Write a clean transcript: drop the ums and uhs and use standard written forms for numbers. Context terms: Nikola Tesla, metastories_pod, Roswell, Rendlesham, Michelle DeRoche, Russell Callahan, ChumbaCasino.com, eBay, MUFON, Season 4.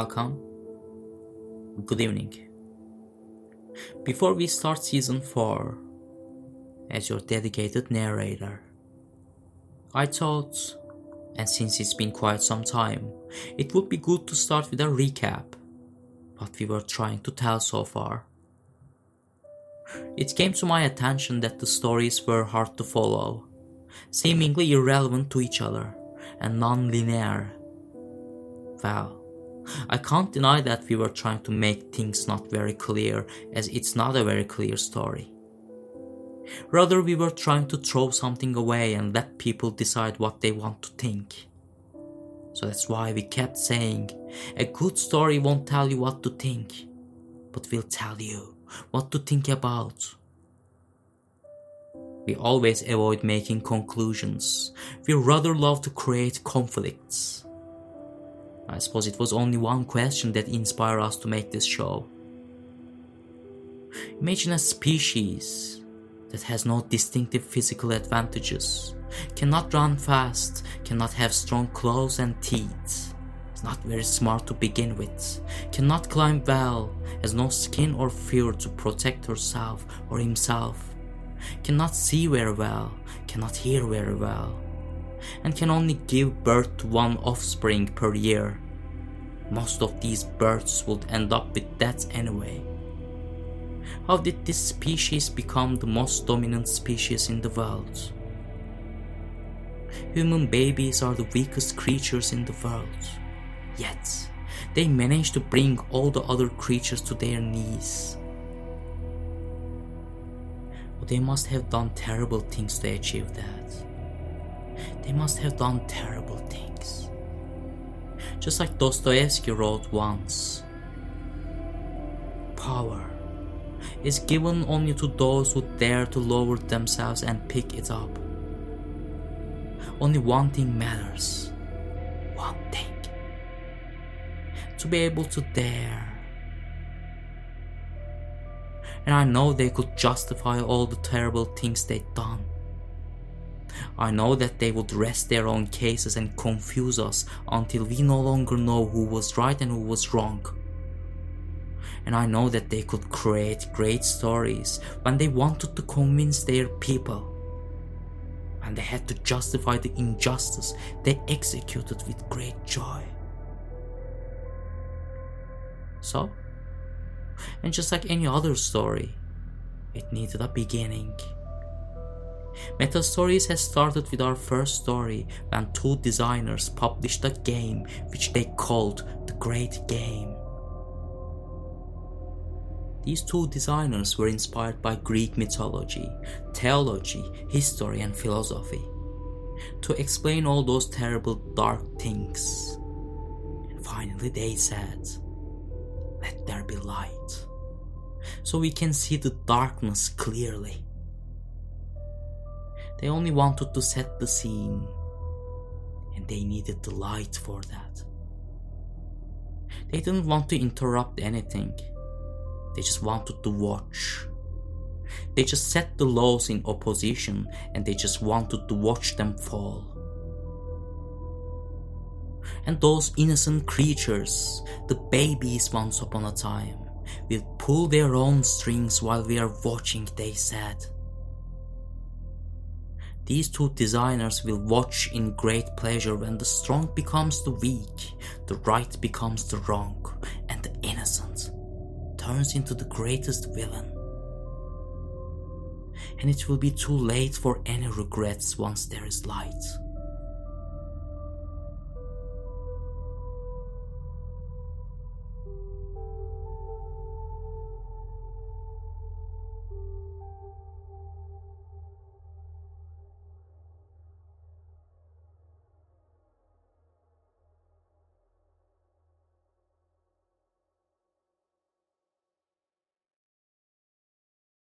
Welcome. Good evening. Before we start Season 4, as your dedicated narrator, I thought, and since it's been quite some time, it would be good to start with a recap what we were trying to tell so far. It came to my attention that the stories were hard to follow, seemingly irrelevant to each other, and non-linear. Well, I can't deny that we were trying to make things not very clear, as it's not a very clear story. Rather, we were trying to throw something away and let people decide what they want to think. So that's why we kept saying, a good story won't tell you what to think, but will tell you what to think about. We always avoid making conclusions. We rather love to create conflicts. I suppose it was only one question that inspired us to make this show. Imagine a species that has no distinctive physical advantages, cannot run fast, cannot have strong claws and teeth, is not very smart to begin with, cannot climb well, has no skin or fur to protect herself or himself, cannot see very well, cannot hear very well, and can only give birth to one offspring per year. Most of these births would end up with deaths anyway. How did this species become the most dominant species in the world? Human babies are the weakest creatures in the world, yet they manage to bring all the other creatures to their knees. But they must have done terrible things to achieve that. They must have done terrible things. Just like Dostoevsky wrote once, power is given only to those who dare to lower themselves and pick it up. Only one thing matters. One thing. To be able to dare. And I know they could justify all the terrible things they'd done. I know that they would rest their own cases and confuse us until we no longer know who was right and who was wrong. And I know that they could create great stories when they wanted to convince their people. When they had to justify the injustice they executed with great joy. So, and just like any other story, it needed a beginning. Metastories has started with our first story when two designers published a game which they called The Great Game. These two designers were inspired by Greek mythology, theology, history and philosophy to explain all those terrible dark things. And finally they said, let there be light, so we can see the darkness clearly. They only wanted to set the scene, and they needed the light for that. They didn't want to interrupt anything. They just wanted to watch. They just set the laws in opposition, and they just wanted to watch them fall. And those innocent creatures, the babies once upon a time, will pull their own strings while we are watching, they said. These two designers will watch in great pleasure when the strong becomes the weak, the right becomes the wrong, and the innocent turns into the greatest villain. And it will be too late for any regrets once there is light.